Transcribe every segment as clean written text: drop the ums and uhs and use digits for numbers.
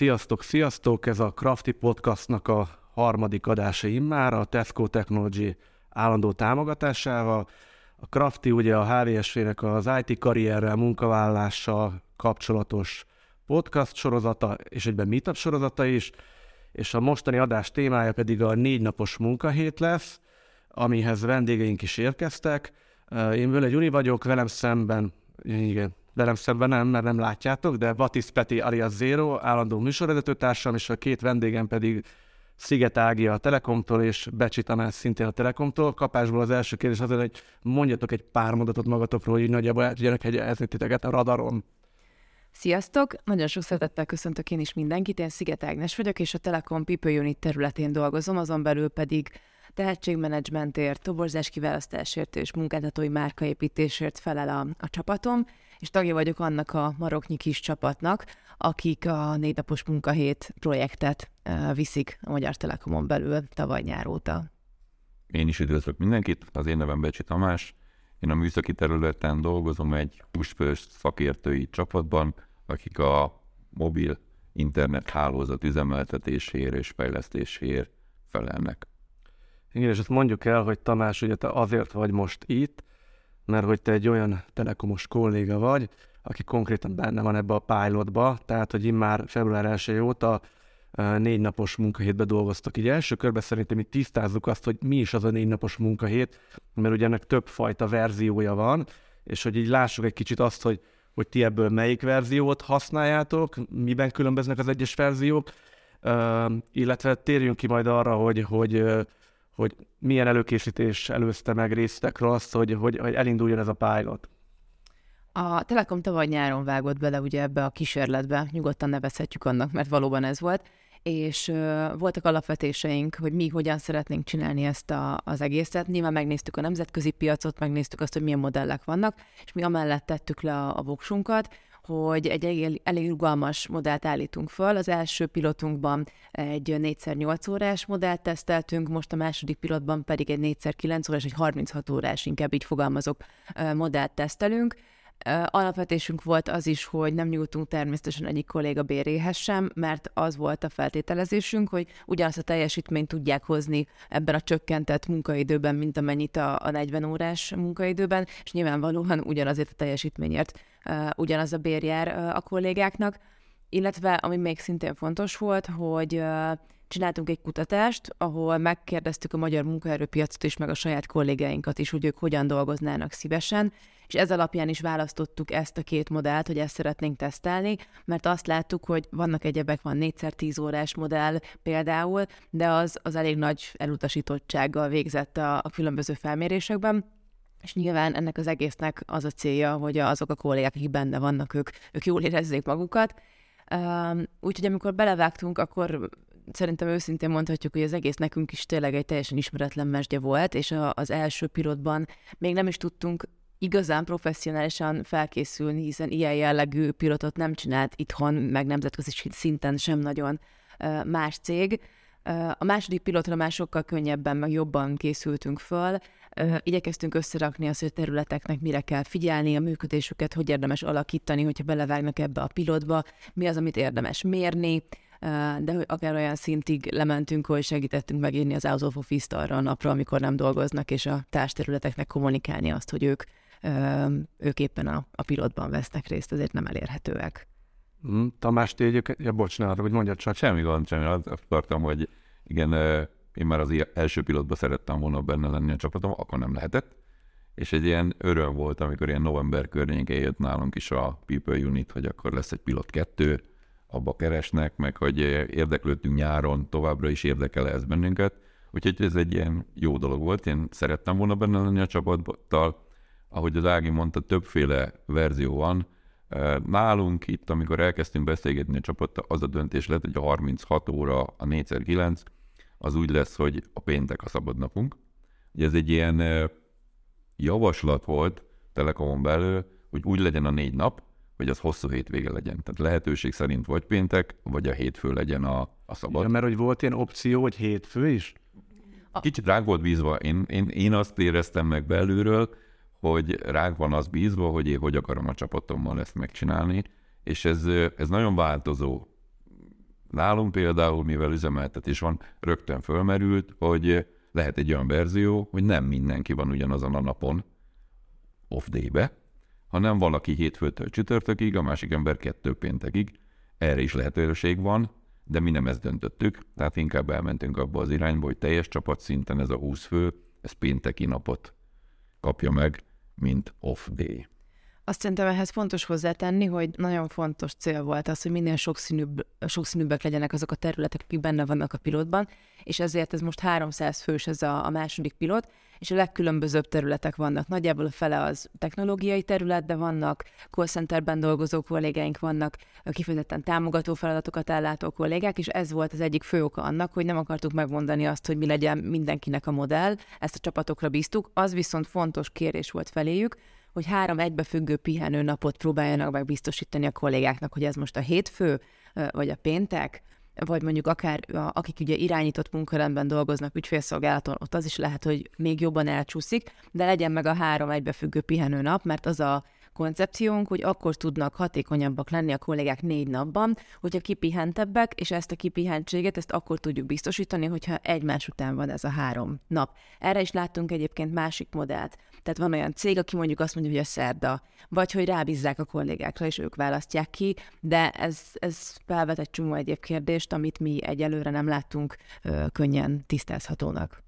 Sziasztok, sziasztok! Ez a Crafty podcastnak a harmadik adása immár a Tesco Technology állandó támogatásával. A Crafty ugye a HVS-nek az IT karrierrel, munkavállással kapcsolatos podcast sorozata, és egyben meetup sorozata is, és a mostani adás témája pedig a 4 napos munkahét lesz, amihez vendégeink is érkeztek. Én Völe Gyuri vagyok, velem szemben nem, mert nem látjátok, de Vatisz Peti alias Zero, állandó műsorvezetőtársam, és a két vendégem pedig Sziget Ági a Telekomtól, és Becsi Tamás szintén a Telekomtól. Kapásból az első kérdés az, hogy mondjatok egy pár mondatot magatokról, hogy így nagyjából el tudjanak hegyezni titeket a radaron. Sziasztok! Nagyon sok szeretettel köszöntök én is mindenkit. Én Sziget Ágnes vagyok, és a Telekom People Unit területén dolgozom, azon belül pedig tehetségmenedzsmentért, toborzás kiválasztásért és munkáltatói márkaépítésért felel a csapatom, és tagja vagyok annak a maroknyi kis csapatnak, akik a 4 napos munkahét projektet viszik a Magyar Telekomon belül tavaly nyár óta. Én is üdvözlök mindenkit, az én nevem Becsi Tamás, én a műszaki területen dolgozom egy húspős szakértői csapatban, akik a mobil internet hálózat üzemeltetéséért és fejlesztéséért felelnek. Igen, és ezt mondjuk el, hogy Tamás, ugye te azért vagy most itt, mert hogy te egy olyan telekomos kolléga vagy, aki konkrétan benne van ebbe a pilotba, tehát hogy immár február 1 óta 4 napos munkahétbe dolgoztak. Így első körben szerintem itt tisztázzuk azt, hogy mi is az a 4 napos munkahét, mert ugye ennek többfajta verziója van, és hogy így lássuk egy kicsit azt, hogy ti ebből melyik verziót használjátok, miben különböznek az egyes verziók, illetve térjünk ki majd arra, hogy milyen előkészítés előzte meg résztekről azt, hogy elinduljon ez a pilot. A Telekom tavaly nyáron vágott bele ugye ebbe a kísérletbe, nyugodtan nevezhetjük annak, mert valóban ez volt, és voltak alapvetéseink, hogy mi hogyan szeretnénk csinálni ezt az egészet. Nyilván megnéztük a nemzetközi piacot, megnéztük azt, hogy milyen modellek vannak, és mi amellett tettük le a voksunkat, hogy egy elég rugalmas modellt állítunk föl. Az első pilotunkban egy 4x8 órás modellt teszteltünk, most a második pilotban pedig egy 4x9 órás, egy 36 órás, inkább így fogalmazok, modellt tesztelünk. Alapvetésünk volt az is, hogy nem nyújtunk természetesen egyik kolléga béréhez sem, mert az volt a feltételezésünk, hogy ugyanazt a teljesítményt tudják hozni ebben a csökkentett munkaidőben, mint amennyit a 40 órás munkaidőben, és nyilvánvalóan ugyanazért a teljesítményért ugyanaz a bér jár a kollégáknak. Illetve, ami még szintén fontos volt, hogy csináltunk egy kutatást, ahol megkérdeztük a magyar munkaerőpiacot is, meg a saját kollégáinkat is, hogy ők hogyan dolgoznának szívesen, és ez alapján is választottuk ezt a két modellt, hogy ezt szeretnénk tesztelni, mert azt láttuk, hogy vannak egyebek, van 4x10 órás modell például, de az elég nagy elutasítottsággal végzett a különböző felmérésekben, és nyilván ennek az egésznek az a célja, hogy azok a kollégák, akik benne vannak, ők jól érezzék magukat. Úgyhogy amikor belevágtunk, akkor szerintem őszintén mondhatjuk, hogy az egész nekünk is tényleg egy teljesen ismeretlen mesdje volt, és az első pilotban még nem is tudtunk igazán professzionálisan felkészülni, hiszen ilyen jellegű pilotot nem csinált itthon, meg nemzetközi szinten sem nagyon más cég. A második pilotra már sokkal könnyebben, meg jobban készültünk föl. Igyekeztünk összerakni azt, hogy a területeknek mire kell figyelni, a működésüket hogy érdemes alakítani, hogyha belevágnak ebbe a pilotba, mi az, amit érdemes mérni, de akár olyan szintig lementünk, hogy segítettünk megírni az Ausofofeszt arra a napra, amikor nem dolgoznak, és a társterületeknek kommunikálni azt, hogy ők éppen a pilotban vesznek részt, ezért nem elérhetőek. Tamás, hogy mondjad csak. Semmi, azt tartom, hogy igen, én már az első pilotban szerettem volna benne lenni a csapatom, akkor nem lehetett, és egy ilyen öröm volt, amikor ilyen november környékén jött nálunk is a People Unit, hogy akkor lesz egy pilot 2, abba keresnek, meg hogy érdeklődtünk nyáron, továbbra is érdekel ez bennünket, úgyhogy ez egy ilyen jó dolog volt, én szerettem volna benne lenni a csapattal. Ahogy az Ági mondta, többféle verzió van. Nálunk itt, amikor elkezdtünk beszélgetni a csapattal, az a döntés lett, hogy a 36 óra, a 4x9, az úgy lesz, hogy a péntek a szabadnapunk. Ez egy ilyen javaslat volt Telekomon belül, hogy úgy legyen a 4 nap, hogy az hosszú hétvége legyen. Tehát lehetőség szerint vagy péntek, vagy a hétfő legyen a szabad. Ja, mert hogy volt ilyen opció, hogy hétfő is? Kicsit ránk volt bízva. Én azt éreztem meg belülről, hogy ránk van az bízva, hogy én hogy akarom a csapatommal ezt megcsinálni, és ez nagyon változó Nálunk például, mivel üzemeltetés van, rögtön fölmerült, hogy lehet egy olyan verzió, hogy nem mindenki van ugyanazon a napon off day-be, hanem valaki hétfőtől csütörtökig, a másik ember kettő péntekig. Erre is lehetőség van, de mi nem ezt döntöttük, tehát inkább elmentünk abba az irányba, hogy teljes csapatszinten ez a 20 fő, ez pénteki napot kapja meg, mint off day. Azt szerintem ehhez fontos hozzátenni, hogy nagyon fontos cél volt az, hogy minél sokszínűbbek legyenek azok a területek, akik benne vannak a pilotban, és ezért ez most 300 fős ez a második pilot, és a legkülönbözőbb területek vannak. Nagyjából a fele az technológiai területben vannak, call centerben dolgozó kollégáink vannak, kifejezetten támogató feladatokat ellátó kollégák, és ez volt az egyik fő oka annak, hogy nem akartuk megmondani azt, hogy mi legyen mindenkinek a modell, ezt a csapatokra bíztuk, az viszont fontos kérés volt feléjük, hogy 3 egybefüggő pihenő napot próbáljanak meg biztosítani a kollégáknak, hogy ez most a hétfő, vagy a péntek, vagy mondjuk akár akik ugye irányított munkarendben dolgoznak ügyfélszolgálaton, ott az is lehet, hogy még jobban elcsúszik, de legyen meg a 3 egybefüggő pihenő nap, mert az a koncepciónk, hogy akkor tudnak hatékonyabbak lenni a kollégák 4 napban, hogyha kipihentebbek, és ezt a kipihentséget, ezt akkor tudjuk biztosítani, hogyha egymás után van ez a 3 nap. Erre is láttunk egyébként másik modellt. Tehát van olyan cég, aki mondjuk azt mondja, hogy a szerda, vagy hogy rábízzák a kollégákra, és ők választják ki, de ez felvet egy csomó egyéb kérdést, amit mi egyelőre nem láttunk könnyen tisztázhatónak.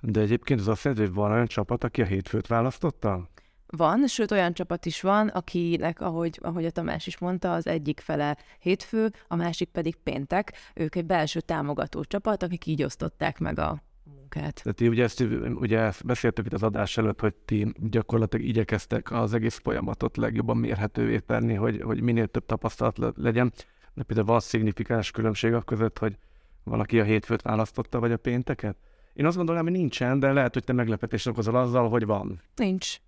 De egyébként az azt jelenti, hogy van olyan csapat, aki a hétfőt választotta? Van, sőt olyan csapat is van, akinek, ahogy a Tamás is mondta, az egyik fele hétfő, a másik pedig péntek. Ők egy belső támogató csapat, akik így osztották meg a munkát. De ti ugye beszéltük itt az adás előtt, hogy ti gyakorlatilag igyekeztek az egész folyamatot legjobban mérhetővé tenni, hogy minél több tapasztalat legyen. De például van szignifikáns különbség a között, hogy valaki a hétfőt választotta, vagy a pénteket? Én azt gondolom, hogy nincsen, de lehet, hogy te meglepetést okozol azzal, hogy van. Nincs.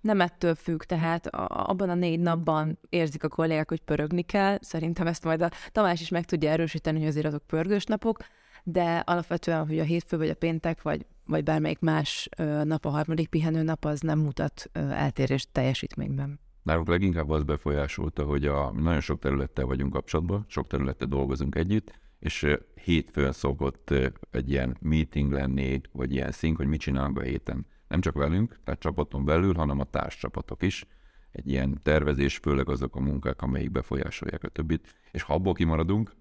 Nem ettől függ, tehát abban a 4 napban érzik a kollégák, hogy pörögni kell. Szerintem ezt majd a Tamás is meg tudja erősíteni, hogy azért azok pörgős napok, de alapvetően, hogy a hétfő, vagy a péntek, vagy bármelyik más nap a harmadik pihenő nap, az nem mutat eltérést teljesítményben. Nálunk leginkább az befolyásolta, hogy nagyon sok területtel vagyunk kapcsolatban, sok területtel dolgozunk együtt, és hétfőn szokott egy ilyen meeting lenni, vagy ilyen szink, hogy mit csinálunk a héten. Nem csak velünk, tehát csapaton belül, hanem a társcsapatok is. Egy ilyen tervezés, főleg azok a munkák, amelyik befolyásolják a többit. És ha abból kimaradunk,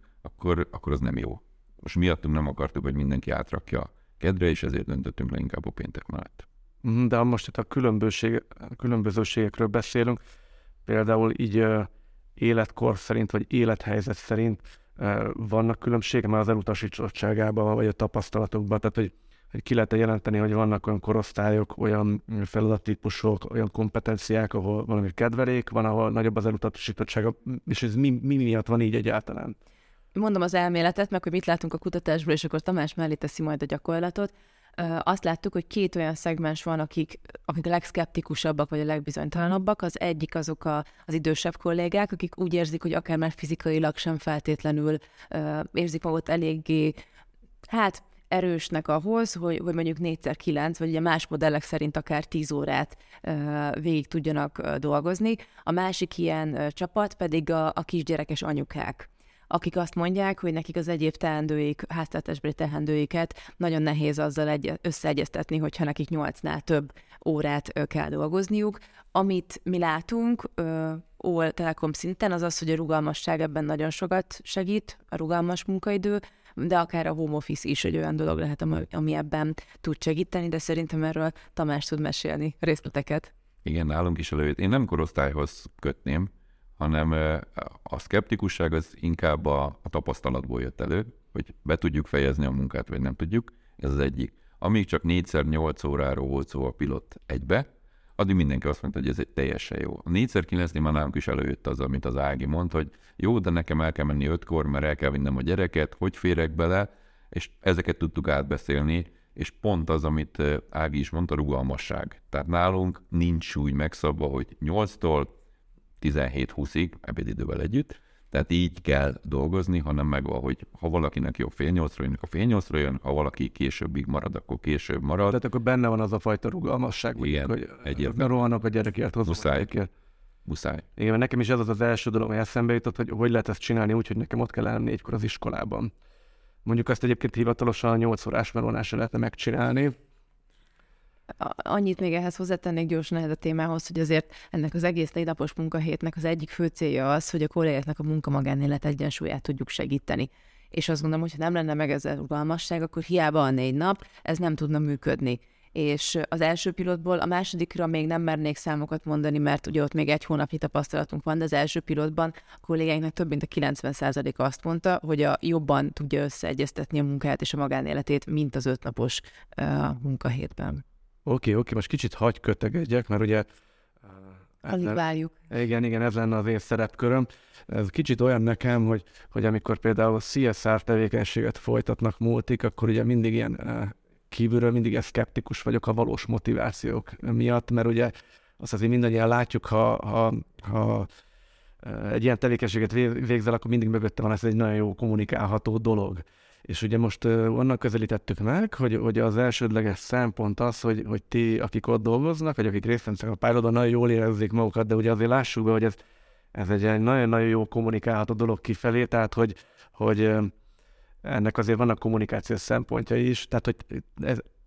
akkor az nem jó. Most miattunk nem akartuk, hogy mindenki átrakja kedre, és ezért döntöttünk le inkább a péntek mellett. De most itt a különbözőségekről beszélünk, például így életkor szerint, vagy élethelyzet szerint vannak különbségek már az elutasítottságában, vagy a tapasztalatokban, tehát hogy ki lehet jelenteni, hogy vannak olyan korosztályok, olyan feladattípusok, olyan kompetenciák, ahol valami kedvelék van, ahol nagyobb az elutasítottsága, és ez mi miatt van így egyáltalán? Mondom az elméletet, meg hogy mit látunk a kutatásból, és akkor Tamás mellé teszi majd a gyakorlatot. Azt láttuk, hogy 2 olyan szegmens van, akik a legszkeptikusabbak, vagy a legbizonytalanabbak. Az egyik azok az idősebb kollégák, akik úgy érzik, hogy akár már fizikailag sem feltétlenül érzik magukat eléggé, erősnek ahhoz, hogy mondjuk 4x9, vagy ugye más modellek szerint akár 10 órát végig tudjanak dolgozni. A másik ilyen csapat pedig a kisgyerekes anyukák, akik azt mondják, hogy nekik az egyéb teendőik, háztartásbeli teendőiket nagyon nehéz azzal összeegyeztetni, hogyha nekik 8-nál több órát kell dolgozniuk. Amit mi látunk Telekom szinten, az az, hogy a rugalmasság ebben nagyon sokat segít, a rugalmas munkaidő, de akár a home office is egy olyan dolog lehet, ami ebben tud segíteni, de szerintem erről Tamás tud mesélni részleteket. Igen, nálunk is előjött. Én nem korosztályhoz kötném, hanem a szkeptikusság az inkább a tapasztalatból jött elő, hogy be tudjuk fejezni a munkát, vagy nem tudjuk, ez az egyik. Amíg csak 4x8 óráról volt szó a pilot egybe, addig mindenki azt mondta, hogy ez egy teljesen jó. A 4x9-nél már nálunk is előjött az, amit az Ági mond, hogy jó, de nekem el kell menni 5-kor, mert el kell vinnem a gyereket, hogy férek bele, és ezeket tudtuk átbeszélni, és pont az, amit Ági is mondta, rugalmasság. Tehát nálunk nincs úgy megszabva, hogy 8-tól 17-20-ig, ebédidővel együtt, tehát így kell dolgozni, hanem megvan, hogy ha valakinek jó fél nyolcra jön, ha valaki későbbig marad, akkor később marad. Tehát akkor benne van az a fajta rugalmasság, igen, hogy ne rohannak a gyerekért hozzá. muszáj. Igen, mert nekem is ez az az első dolog, ami eszembe jutott, hogy hogy lehet ezt csinálni úgy, hogy nekem ott kell állni 4-kor az iskolában. Mondjuk azt egyébként hivatalosan 8 órás melónásra lehetne megcsinálni. Annyit még ehhez hozzátennék gyorsan ehhez a témához, hogy azért ennek az egész négynapos munkahétnek az egyik fő célja az, hogy a kollégáknak a munka-magánélet egyensúlyát tudjuk segíteni. És azt gondolom, hogy ha nem lenne meg ez a rugalmasság, akkor hiába a 4 nap, ez nem tudna működni. És az első pilotból a másodikra még nem mernék számokat mondani, mert ugye ott még 1 hónapnyi tapasztalatunk van, de az első pilotban a kollégáinknak több mint a 90%-a azt mondta, hogy jobban tudja összeegyeztetni a munkáját és a magánéletét, mint az 5 napos munkahétben. Oké, most kicsit hagy kötegedjek, mert ugye... Alig várjuk. Igen, ez lenne az én szerepköröm. Ez kicsit olyan nekem, hogy amikor például CSR tevékenységet folytatnak multik, akkor ugye mindig ilyen kívülről mindig szkeptikus vagyok a valós motivációk miatt, mert ugye azt azért mindannyian látjuk, ha egy ilyen tevékenységet végzel, akkor mindig mögötte van ez egy nagyon jó kommunikálható dolog. És ugye most onnan közelítettük meg, hogy az elsődleges szempont az, hogy ti, akik ott dolgoznak, vagy akik részt vesznek a pályadon, nagyon jól érezzék magukat, de ugye azért lássuk be, hogy ez egy nagyon-nagyon jó kommunikálható dolog kifelé, tehát hogy ennek azért vannak kommunikációs szempontjai is, tehát hogy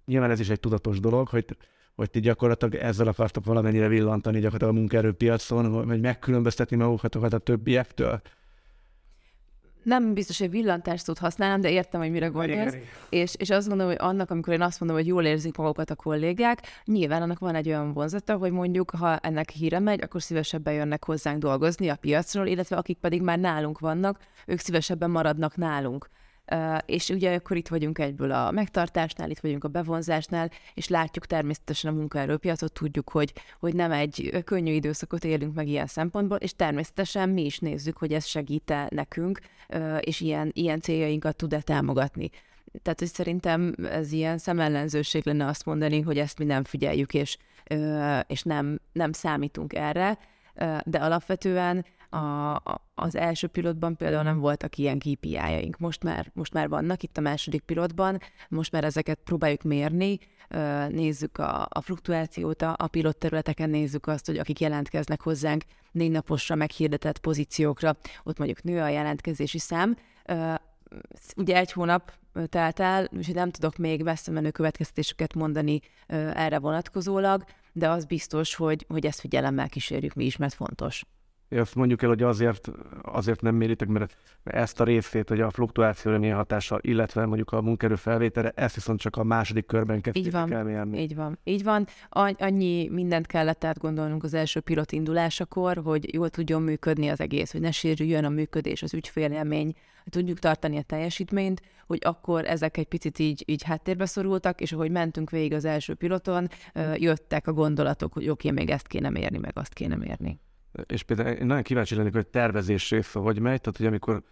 nyilván ez is egy tudatos dolog, hogy ti gyakorlatilag ezzel akartok valamennyire villantani gyakorlatilag a munkaerőpiacon, vagy megkülönböztetni magukat a többiektől. Nem biztos, hogy villantást szót használnám, de értem, hogy mire gondolsz. És azt gondolom, hogy annak, amikor én azt mondom, hogy jól érzik magukat a kollégák, nyilván annak van egy olyan vonzata, hogy mondjuk, ha ennek híre megy, akkor szívesebben jönnek hozzánk dolgozni a piacról, illetve akik pedig már nálunk vannak, ők szívesebben maradnak nálunk. És ugye akkor itt vagyunk egyből a megtartásnál, itt vagyunk a bevonzásnál, és látjuk természetesen a munkaerőpiacot, tudjuk, hogy nem egy könnyű időszakot élünk meg ilyen szempontból, és természetesen mi is nézzük, hogy ez segít-e nekünk, és ilyen céljainkat tud-e támogatni. Tehát, hogy szerintem ez ilyen szemellenzőség lenne azt mondani, hogy ezt mi nem figyeljük, és nem számítunk erre, de alapvetően az első pilotban például nem voltak ilyen KPI-jaink. Most már vannak itt a második pilotban, most már ezeket próbáljuk mérni, nézzük a fluktuációt a pilot területeken, nézzük azt, hogy akik jelentkeznek hozzánk 4 naposra meghirdetett pozíciókra, ott mondjuk nő a jelentkezési szám. Ugye 1 hónap telt el, úgyhogy nem tudok még messzemenő következtetéseket mondani erre vonatkozólag, de az biztos, hogy ezt figyelemmel kísérjük mi is, mert fontos. Azt mondjuk el, hogy azért nem méritek, mert ezt a részét, hogy a fluktuációra milyen hatása, illetve mondjuk a munkaerő felvételre, ezt viszont csak a második körben kezdjük el mérni. Így van. Annyi mindent kellett átgondolnunk az első pilot indulásakor, hogy jól tudjon működni az egész, hogy ne sérüljön a működés, az ügyfélélmény, tudjuk tartani a teljesítményt, hogy akkor ezek egy picit így háttérbe szorultak, és ahogy mentünk végig az első piloton, jöttek a gondolatok, hogy oké, még ezt kéne mérni, meg azt kéne mérni. És például én nagyon kíváncsi lennék, hogy tervezés része hogy megy, tehát hogy amikor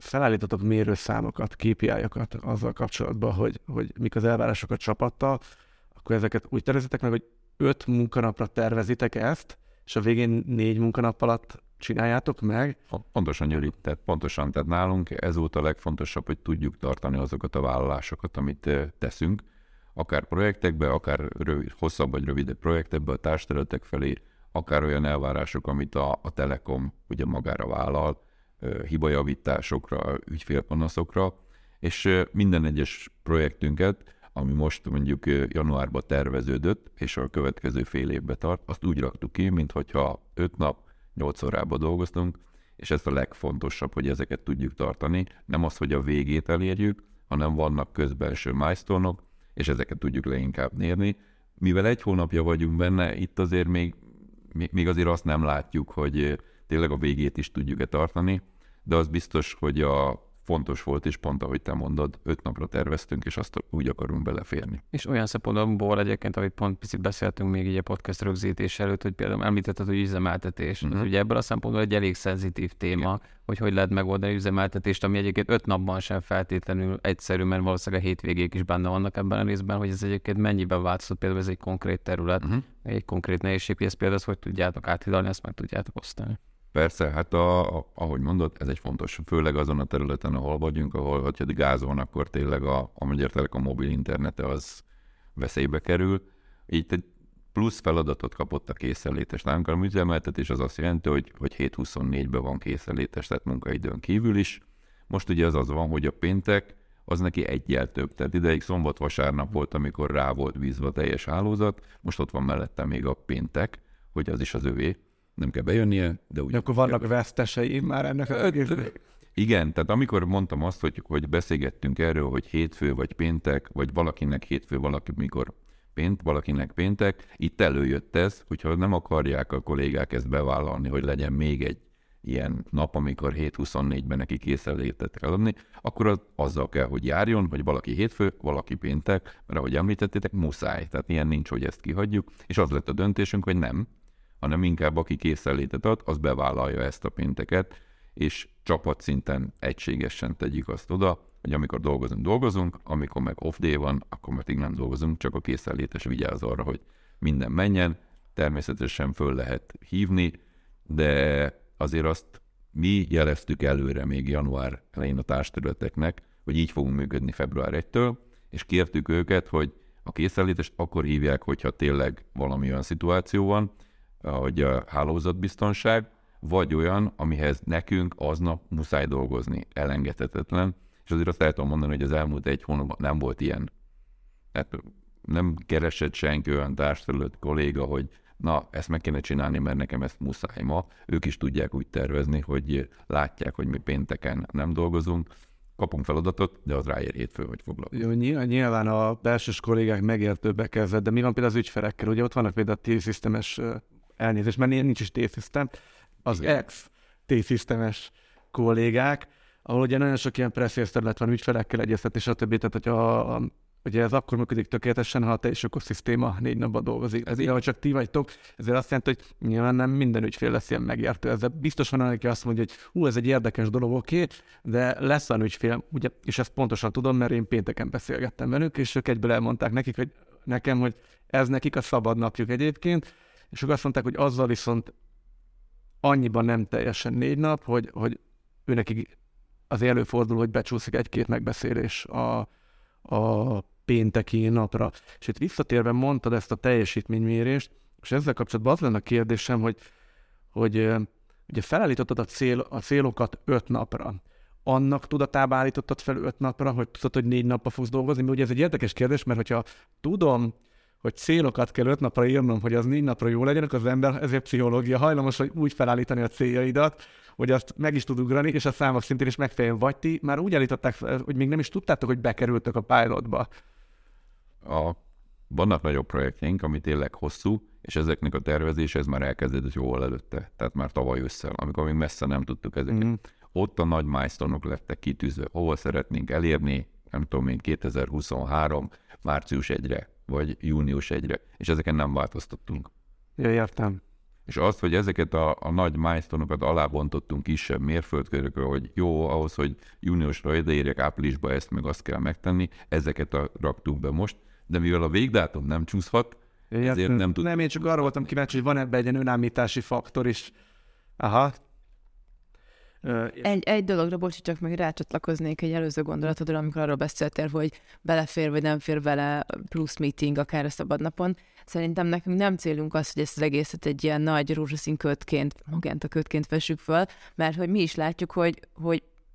felállítatok mérőszámokat, KPI-okat azzal kapcsolatban, hogy mik az elvárások a csapattal, akkor ezeket úgy tervezitek meg, hogy 5 munkanapra tervezitek ezt, és a végén 4 munkanap alatt csináljátok meg? Pontosan, Gyuri, tehát pontosan. Tehát nálunk ez volt a legfontosabb, hogy tudjuk tartani azokat a vállalásokat, amit teszünk, akár projektekbe, akár hosszabb vagy rövidebb projektekbe, a társterületek felé, akár olyan elvárások, amit a Telekom ugye magára vállal, hibajavításokra, ügyfélpanaszokra, és minden egyes projektünket, ami most mondjuk januárban terveződött, és a következő fél évbe tart, azt úgy raktuk ki, minthogyha 5 nap, 8 órában dolgoztunk, és ez a legfontosabb, hogy ezeket tudjuk tartani. Nem az, hogy a végét elérjük, hanem vannak közbenső milestone-ok, és ezeket tudjuk leginkább mérni. Mivel 1 hónapja vagyunk benne, itt azért még azért azt nem látjuk, hogy tényleg a végét is tudjuk-e tartani, de az biztos, hogy fontos volt, és pont ahogy te mondod, 5 napra terveztünk, és azt úgy akarunk beleférni. És olyan szempontból egyébként, amit pont picit beszéltünk még így a podcast rögzítés előtt, hogy például említetted, hogy üzemeltetés. Mm-hmm. Ugye ebből a szempontból egy elég szenzitív téma, igen, hogy lehet megoldani üzemeltetést, ami egyébként 5 napban sem feltétlenül egyszerű, mert valószínűleg a hétvégék is benne vannak ebben a részben, hogy ez egyébként mennyiben változott, például ez egy konkrét terület, mm-hmm, egy konkrét nehézség, hogy ezt például hogy tudjátok áthidalni, ezt meg tudjátok osztani. Persze, hát ahogy mondod, ez egy fontos, főleg azon a területen, ahol vagyunk, ahol ha gázolnak, akkor tényleg a mobil internete az veszélybe kerül. Így plusz feladatot kapott a készenlétes. Nálunk a üzemeltetés az azt jelenti, hogy 7-24-ben van készenlétes, tehát munkaidőn kívül is. Most ugye az van, hogy a péntek az neki egyel több. Tehát ideig szombat-vasárnap volt, amikor rá volt bízva teljes hálózat, most ott van mellette még a péntek, hogy az is az övé. Nem kell bejönnie, de úgy... Akkor vannak vesztesei már ennek az egésznek. Igen, tehát amikor mondtam azt, hogy beszélgettünk erről, hogy hétfő vagy péntek, vagy valakinek hétfő, valamikor pént, valakinek péntek, itt előjött ez, hogyha nem akarják a kollégák ezt bevállalni, hogy legyen még egy ilyen nap, amikor 7-24-ben neki készenlétet kell adni, akkor azzal kell, hogy járjon, hogy valaki hétfő, valaki péntek, mert ahogy említettétek, muszáj. Tehát ilyen nincs, hogy ezt kihagyjuk, és az lett a döntésünk, hogy nem, hanem inkább aki készenlétet ad, az bevállalja ezt a pénteket, és csapatszinten egységesen tegyük azt oda, hogy amikor dolgozunk, amikor meg off day van, akkor pedig nem dolgozunk, csak a készenlétes vigyáz arra, hogy minden menjen, természetesen föl lehet hívni, de azért azt mi jeleztük előre még január elején a társterületeknek, hogy így fogunk működni február 1-től, és kértük őket, hogy a készenlétest akkor hívják, hogyha tényleg valami olyan szituáció van, hogy a hálózatbiztonság, vagy olyan, amihez nekünk aznap muszáj dolgozni, elengedhetetlen, és azért azt el tudom mondani, hogy az elmúlt egy hónapban nem volt ilyen. Tehát nem keresett senki olyan társterület kolléga, hogy na, ezt meg kéne csinálni, mert nekem ezt muszáj ma. Ők is tudják úgy tervezni, hogy látják, hogy mi pénteken nem dolgozunk, kapunk feladatot, de az ráér hétfő, hogy foglalkozunk. Nyilván a belsős kollégák megértőbbek ezzel, de mi van például az ügyfelekkel? Ugye ott vannak például a T-Systemes elnézés, mert nincs is T-System, az ex-T-Systemes kollégák, ahol ugye nagyon sok ilyen presszész terület van, ügyfelekkel egyeztetni, stb. Tehát, hogy ugye ez akkor működik tökéletesen, ha a teljes ökoszisztéma 4 napban dolgozik. Ez így, ahogy csak ti vagytok, ezért azt jelenti, hogy nyilván nem minden ügyfél lesz ilyen megértő. Ezzel biztos van, aki azt mondja, hogy hú, ez egy érdekes dolog, oké, de lesz olyan ügyfél, ugye, és ezt pontosan tudom, mert én pénteken beszélgettem velük, és ők egyből elmondták nekik, hogy nekem, hogy ez nekik a szabad napjuk egyébként, és ők azt mondták, hogy azzal viszont annyiban nem teljesen 4 nap, hogy ő nekik az előfordul, hogy becsúszik 1-2 megbeszélés a pénteki napra. És itt visszatérve mondtad ezt a teljesítménymérést, és ezzel kapcsolatban az lenne a kérdésem, hogy ugye felállítottad a célokat 5 napra. Annak tudatában állítottad fel 5 napra, hogy tudod, hogy 4 napra fogsz dolgozni? Mert ugye ez egy érdekes kérdés, mert hogyha tudom, hogy célokat kell 5 napra írnom, hogy az 4 napra jó legyen, az ember ezért pszichológia hajlamos, hogy úgy felállítani a céljaidat, hogy azt meg is tud ugrani, és a számok szintén is megfelelően vagy ti. Már úgy állították, hogy még nem is tudtátok, hogy bekerültök a pilotba. Vannak nagyobb projektjeink, ami tényleg hosszú, és ezeknek a tervezése ez már elkezdődött jóval előtte, tehát már tavaly ősszel, amikor még messze nem tudtuk ezeket. Mm. Ott a nagy milestone-ok lettek kitűzve, hova szeretnénk elérni, nem tudom én, 2023 március 1-re, vagy június 1-re, és ezeken nem változtattunk. Jaj, értem. És azt, hogy ezeket a nagy milestone-okat alábontottunk kisebb mérföldkörökre, hogy jó, ahhoz, hogy júniusra ideérjek, áprilisba ezt meg azt kell megtenni, ezeket raktuk be most, de mivel a végdátum nem csúszhat, jaj, ezért nem tudtuk. Nem, én csak arra voltam kíváncsi, hogy van ebben egy ilyen önállítási faktor is. Aha. Egy dologra, csak meg rácsatlakoznék egy előző gondolatodra, amikor arról beszéltél, hogy belefér vagy nem fér vele plusz meeting, akár a szabadnapon. Szerintem nekünk nem célunk az, hogy ezt az egészet egy ilyen nagy rózsaszín kötként, magántakötként vessük föl, mert hogy mi is látjuk, hogy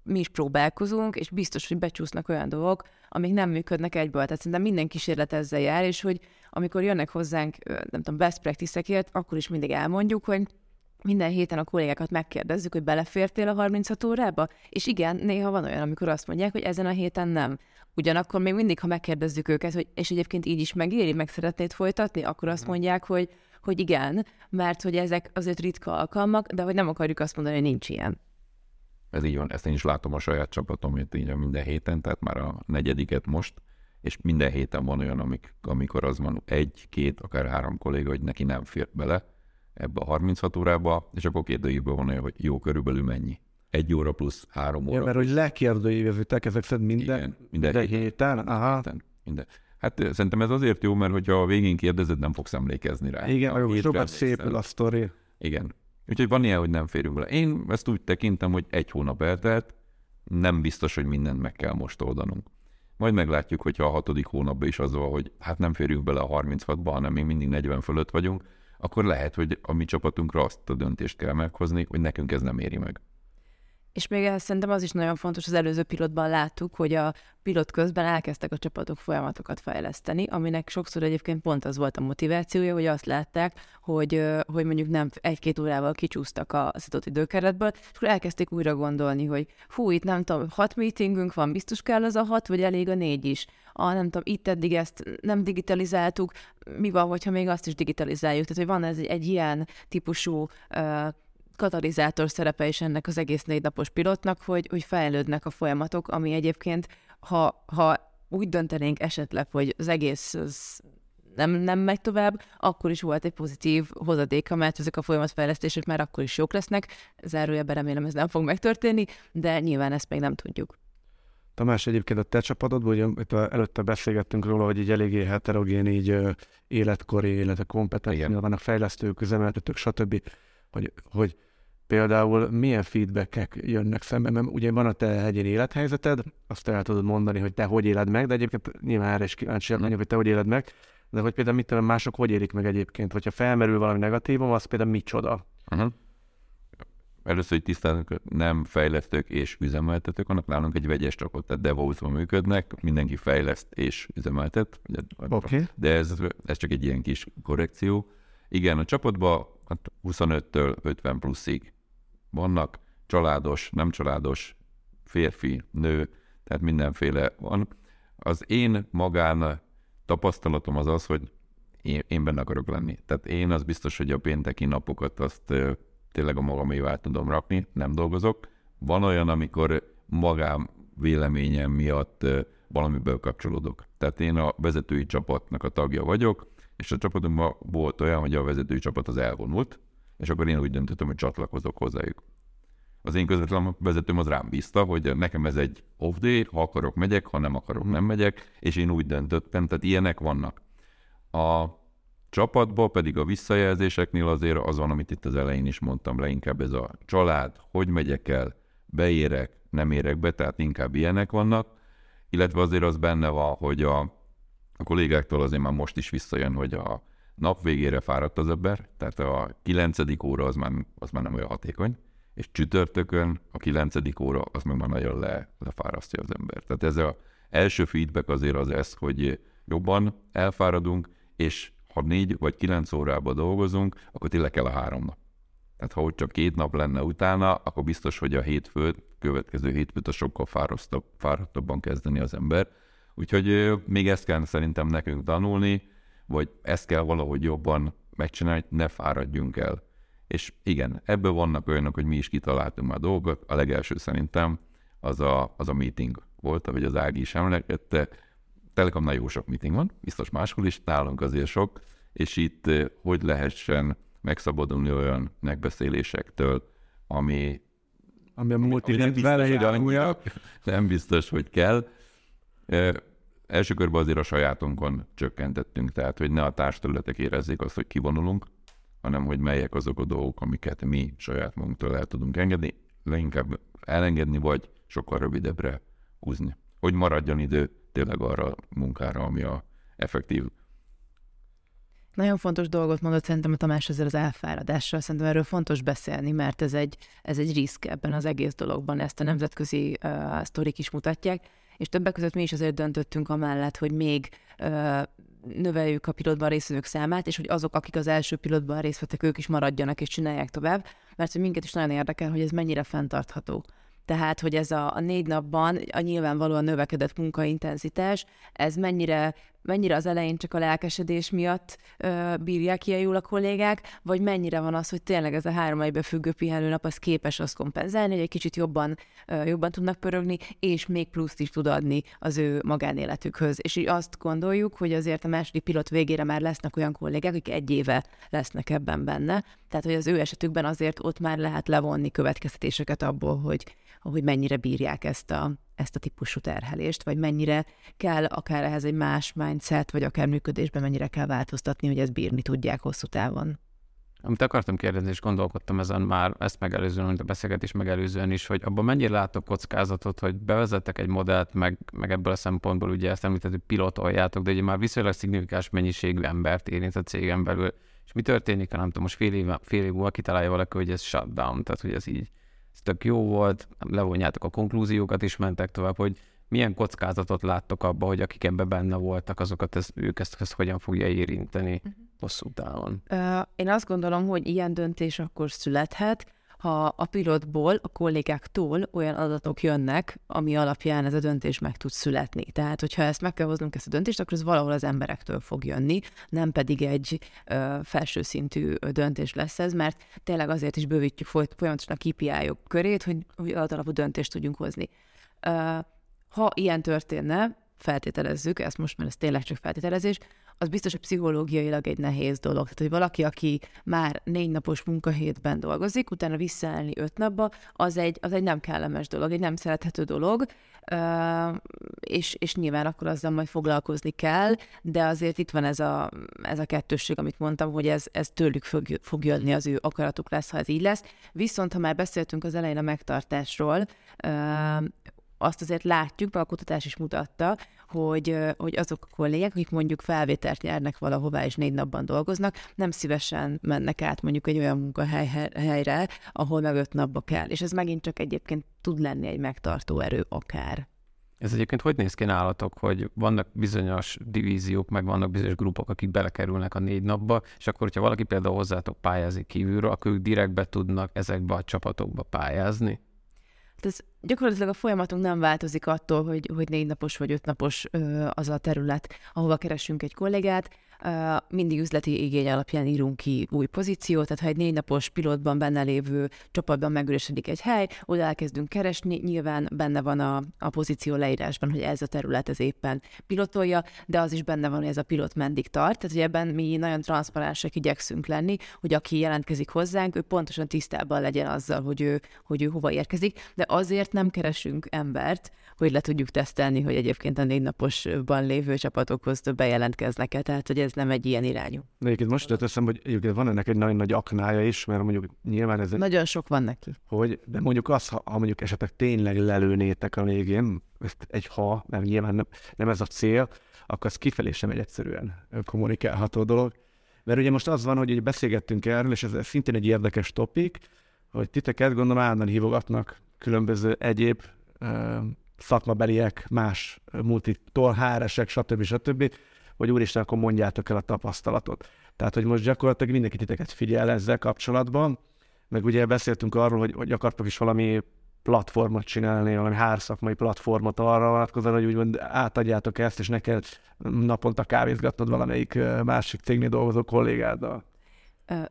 mi is próbálkozunk, és biztos, hogy becsúsznak olyan dolgok, amik nem működnek egyből. Tehát szerintem minden kísérlet ezzel jár, és hogy amikor jönnek hozzánk, nem tudom, best practice-ekért, akkor is mindig elmondjuk, hogy minden héten a kollégákat megkérdezzük, hogy belefértél a 36 órába, és igen, néha van olyan, amikor azt mondják, hogy ezen a héten nem. Ugyanakkor még mindig, ha megkérdezzük őket, hogy és egyébként így is megéri, meg szeretnéd folytatni, akkor azt mondják, hogy igen, mert hogy ezek azért ritka alkalmak, de hogy nem akarjuk azt mondani, hogy nincs ilyen. Ez így van, ezt én is látom a saját csapatomért így minden héten, tehát már a 4-et most, és minden héten van olyan, amikor az van 1, 2, akár 3 kolléga, hogy neki nem fért bele ebbe a 36 órába, és akkor kérdőívből van olyan, hogy jó, körülbelül mennyi? 1 óra plusz 3 óra. Ja, mert hogy lekérdőívőtek ezek szerint minden héten? Aha. Minden. Hát szerintem ez azért jó, mert hogyha a végén kérdezed, nem fogsz emlékezni rá. Igen, jó, sokat szépül a sztori. Igen. Úgyhogy van ilyen, hogy nem férünk bele. Én ezt úgy tekintem, hogy 1 hónap eltelt, nem biztos, hogy mindent meg kell most oldanunk. Majd meglátjuk, hogyha a 6. hónapban is az van, hogy hát nem férjünk bele a 36-ba, hanem még mindig 40 fölött vagyunk, akkor lehet, hogy a mi csapatunkra azt a döntést kell meghozni, hogy nekünk ez nem éri meg. És még szerintem az is nagyon fontos, az előző pilotban láttuk, hogy a pilot közben elkezdtek a csapatok folyamatokat fejleszteni, aminek sokszor egyébként pont az volt a motivációja, hogy azt látták, hogy mondjuk nem 1-2 órával kicsúsztak az adott időkeretből, és akkor elkezdték újra gondolni, hogy hú, itt nem tudom, 6 meetingünk van, biztos kell az a 6, vagy elég a 4 is. Nem tudom, itt eddig ezt nem digitalizáltuk, mi van, hogyha még azt is digitalizáljuk? Tehát, hogy van ez egy ilyen típusú katalizátor szerepe is ennek az egész 4 napos pilotnak, hogy fejlődnek a folyamatok, ami egyébként, ha úgy döntenénk esetleg, hogy az egész az nem megy tovább, akkor is volt egy pozitív hozadéka, mert ezek a folyamatfejlesztések már akkor is jók lesznek. Zárójelben remélem, ez nem fog megtörténni, de nyilván ezt még nem tudjuk. Tamás, egyébként a te csapatodból, ugye előtte beszélgettünk róla, hogy így eléggé heterogén, így életkori, illetve kompetencia vannak, fejlesztők, üzemeltetők, stb. Hogy például milyen feedbackek jönnek szembe, mert ugye van a te egyéni élethelyzeted, azt el tudod mondani, hogy te hogy éled meg, de egyébként nyilván erre is kíváncsi vagyok, hogy te hogy éled meg, de hogy például mit tudom, mások hogy élik meg egyébként, hogyha felmerül valami negatívum, az például micsoda. Először, hogy tisztázunk, nem fejlesztők és üzemeltetők, annak nálunk egy vegyes csoport, tehát DevOps-ban működnek, mindenki fejleszt és üzemeltet, okay. De ez csak egy ilyen kis korrekció. Igen, a csapatban 25-től 50 pluszig vannak, családos, nem családos, férfi, nő, tehát mindenféle van. Az én magán tapasztalatom az az, hogy én benne akarok lenni. Tehát én az biztos, hogy a pénteki napokat azt tényleg a magamévá tudom rakni, nem dolgozok. Van olyan, amikor magám véleményem miatt valamiből kapcsolódok. Tehát én a vezetői csapatnak a tagja vagyok, és a csapatunkban volt olyan, hogy a vezetői csapat az elvonult, és akkor én úgy döntöttem, hogy csatlakozok hozzájuk. Az én közvetlen vezetőm az rám bízta, hogy nekem ez egy off day, ha akarok megyek, ha nem akarok nem megyek, és én úgy döntöttem, tehát ilyenek vannak. A csapatban pedig a visszajelzéseknél azért az van, amit itt az elején is mondtam le, inkább ez a család, hogy megyek el, beérek, nem érek be, tehát inkább ilyenek vannak, illetve azért az benne van, hogy a kollégáktól azért már most is visszajön, hogy a nap végére fáradt az ember, tehát a 9. óra az már nem olyan hatékony, és csütörtökön a 9. óra az meg már nagyon lefárasztja az ember. Tehát ez az első feedback azért az ez, hogy jobban elfáradunk, és ha 4 vagy 9 órában dolgozunk, akkor tényleg kell a 3 nap. Tehát ha ott csak 2 nap lenne utána, akkor biztos, hogy a következő hétfőt a sokkal fáradtabban kezdeni az ember. Úgyhogy még ezt kell szerintem nekünk tanulni, vagy ezt kell valahogy jobban megcsinálni, ne fáradjunk el. És igen, ebből vannak olyanok, hogy mi is kitaláltunk már dolgokat. A legelső szerintem az a meeting volt, ahogy az Ági is emlegette. Telekomnál jó sok meeting van, biztos máshol is, nálunk azért sok, és itt hogy lehessen megszabadulni olyan megbeszélésektől, ami a múlt nem biztos, hogy kell. Első körben azért a sajátunkon csökkentettünk, tehát hogy ne a társterületek érezzék azt, hogy kivonulunk, hanem hogy melyek azok a dolgok, amiket mi saját magunktól el tudunk engedni, leginkább elengedni, vagy sokkal rövidebbre húzni. Hogy maradjon idő tényleg arra a munkára, ami a effektív. Nagyon fontos dolgot mondott szerintem a Tamás ezzel az elfáradással. Szerintem erről fontos beszélni, mert ez egy risk ebben az egész dologban. Ezt a nemzetközi sztorik is mutatják. És többek között mi is azért döntöttünk amellett, hogy még növeljük a pilotban részvevők számát, és hogy azok, akik az első pilotban részt vettek, ők is maradjanak és csinálják tovább, mert hogy minket is nagyon érdekel, hogy ez mennyire fenntartható. Tehát, hogy ez a 4 napban a nyilvánvalóan növekedett munkaintenzitás, ez mennyire az elején csak a lelkesedés miatt bírják ilyen jól a kollégák, vagy mennyire van az, hogy tényleg ez a 3 egybe függő pihenőnap, az képes azt kompenzálni, hogy egy kicsit jobban tudnak pörögni, és még pluszt is tud adni az ő magánéletükhöz. És így azt gondoljuk, hogy azért a második pilot végére már lesznek olyan kollégák, akik 1 éve lesznek ebben benne. Tehát, hogy az ő esetükben azért ott már lehet levonni következtetéseket abból, hogy mennyire bírják ezt a típusú terhelést, vagy mennyire kell akár ehhez egy más mindset, vagy akár működésben mennyire kell változtatni, hogy ezt bírni tudják hosszú távon. Amit akartam kérdezni, és gondolkodtam ezen már ezt megelőzően, mint a beszélgetés megelőzően is, hogy abban mennyire látok kockázatot, hogy bevezettek egy modellt, meg ebből a szempontból ugye ezt említettük, pilotoljátok, de ugye már viszonylag szignifikáns mennyiségű embert érint a cégen belül. És mi történik, ha nem tudom, most fél év múlva kitalálja valaki, hogy ez shutdown, tehát hogy ez így, ez tök jó volt, levonjátok a konklúziókat és mentek tovább, hogy milyen kockázatot láttok abban, hogy akik ebben benne voltak, azokat ezt hogyan fogja érinteni hosszú távon? Én azt gondolom, hogy ilyen döntés akkor születhet, ha a pilotból, a kollégáktól olyan adatok jönnek, ami alapján ez a döntés meg tud születni. Tehát, hogyha ezt meg kell hoznunk ezt a döntést, akkor ez valahol az emberektől fog jönni, nem pedig egy felső szintű döntés lesz ez, mert tényleg azért is bővítjük folyamatosan a KPI-ok körét, hogy adatalapú döntést tudjunk hozni. Ha ilyen történne, feltételezzük, ezt most már ez tényleg csak feltételezés, az biztos, hogy pszichológiailag egy nehéz dolog. Tehát, hogy valaki, aki már 4 napos munkahétben dolgozik, utána visszaállni 5 napba, az egy nem kellemes dolog, egy nem szerethető dolog, és nyilván akkor azzal majd foglalkozni kell, de azért itt van ez a kettősség, amit mondtam, hogy ez tőlük fog jönni, az ő akaratuk lesz, ha ez így lesz. Viszont, ha már beszéltünk az elején a megtartásról, azt azért látjuk, mert a kutatás is mutatta, hogy azok a kollégák, akik mondjuk felvételt nyernek valahová és 4 napban dolgoznak, nem szívesen mennek át mondjuk egy olyan munkahelyre, ahol meg 5 napba kell. És ez megint csak egyébként tud lenni egy megtartó erő akár. Ez egyébként hogy néz ki nálatok, hogy vannak bizonyos divíziók, meg vannak bizonyos grupok, akik belekerülnek a 4 napba, és akkor, hogyha valaki például hozzátok pályázik kívülről, akkor ők direktbe tudnak ezekbe a csapatokba pályázni? Ez gyakorlatilag a folyamatunk nem változik attól, hogy 4 napos vagy 5 napos az a terület, ahova keresünk egy kollégát. Mindig üzleti igény alapján írunk ki új pozíciót, tehát ha egy 4 napos pilotban benne lévő csapatban megüresedik egy hely, oda elkezdünk keresni, nyilván benne van a pozíció leírásban, hogy ez a terület ez éppen pilotolja, de az is benne van, hogy ez a pilot meddig tart, tehát hogy ebben mi nagyon transzparensek igyekszünk lenni, hogy aki jelentkezik hozzánk, ő pontosan tisztában legyen azzal, hogy ő hova érkezik, de azért nem keresünk embert, hogy le tudjuk tesztelni, hogy egyébként a 4 naposban lévő csapatokhoz többen jelentkeznek-e, tehát hogy ez nem egy ilyen irányú. De egyébként most teszem, hogy egyébként van ennek egy nagyon nagy aknája is, mert mondjuk nyilván ez... Nagyon sok van neki. De mondjuk az, ha mondjuk esetleg tényleg lelőnétek a végén, ezt mert nyilván nem ez a cél, akkor az kifelé sem egy egyszerűen kommunikálható dolog. Mert ugye most az van, hogy beszélgettünk erről, és ez szintén egy érdekes topik, hogy titeket gondolom állandóan hívogatnak különböző egyéb szakmabeliek, más multitól, HR-esek, stb. Hogy úristen, akkor mondjátok el a tapasztalatot. Tehát, hogy most gyakorlatilag mindenki titeket figyel ezzel kapcsolatban, meg ugye beszéltünk arról, hogy akartok is valami platformot csinálni, valami hárszakmai platformot arra vonatkozóan, hogy úgymond átadjátok ezt, és neked naponta kávézgatnod valamelyik másik cégnél dolgozó kollégáddal.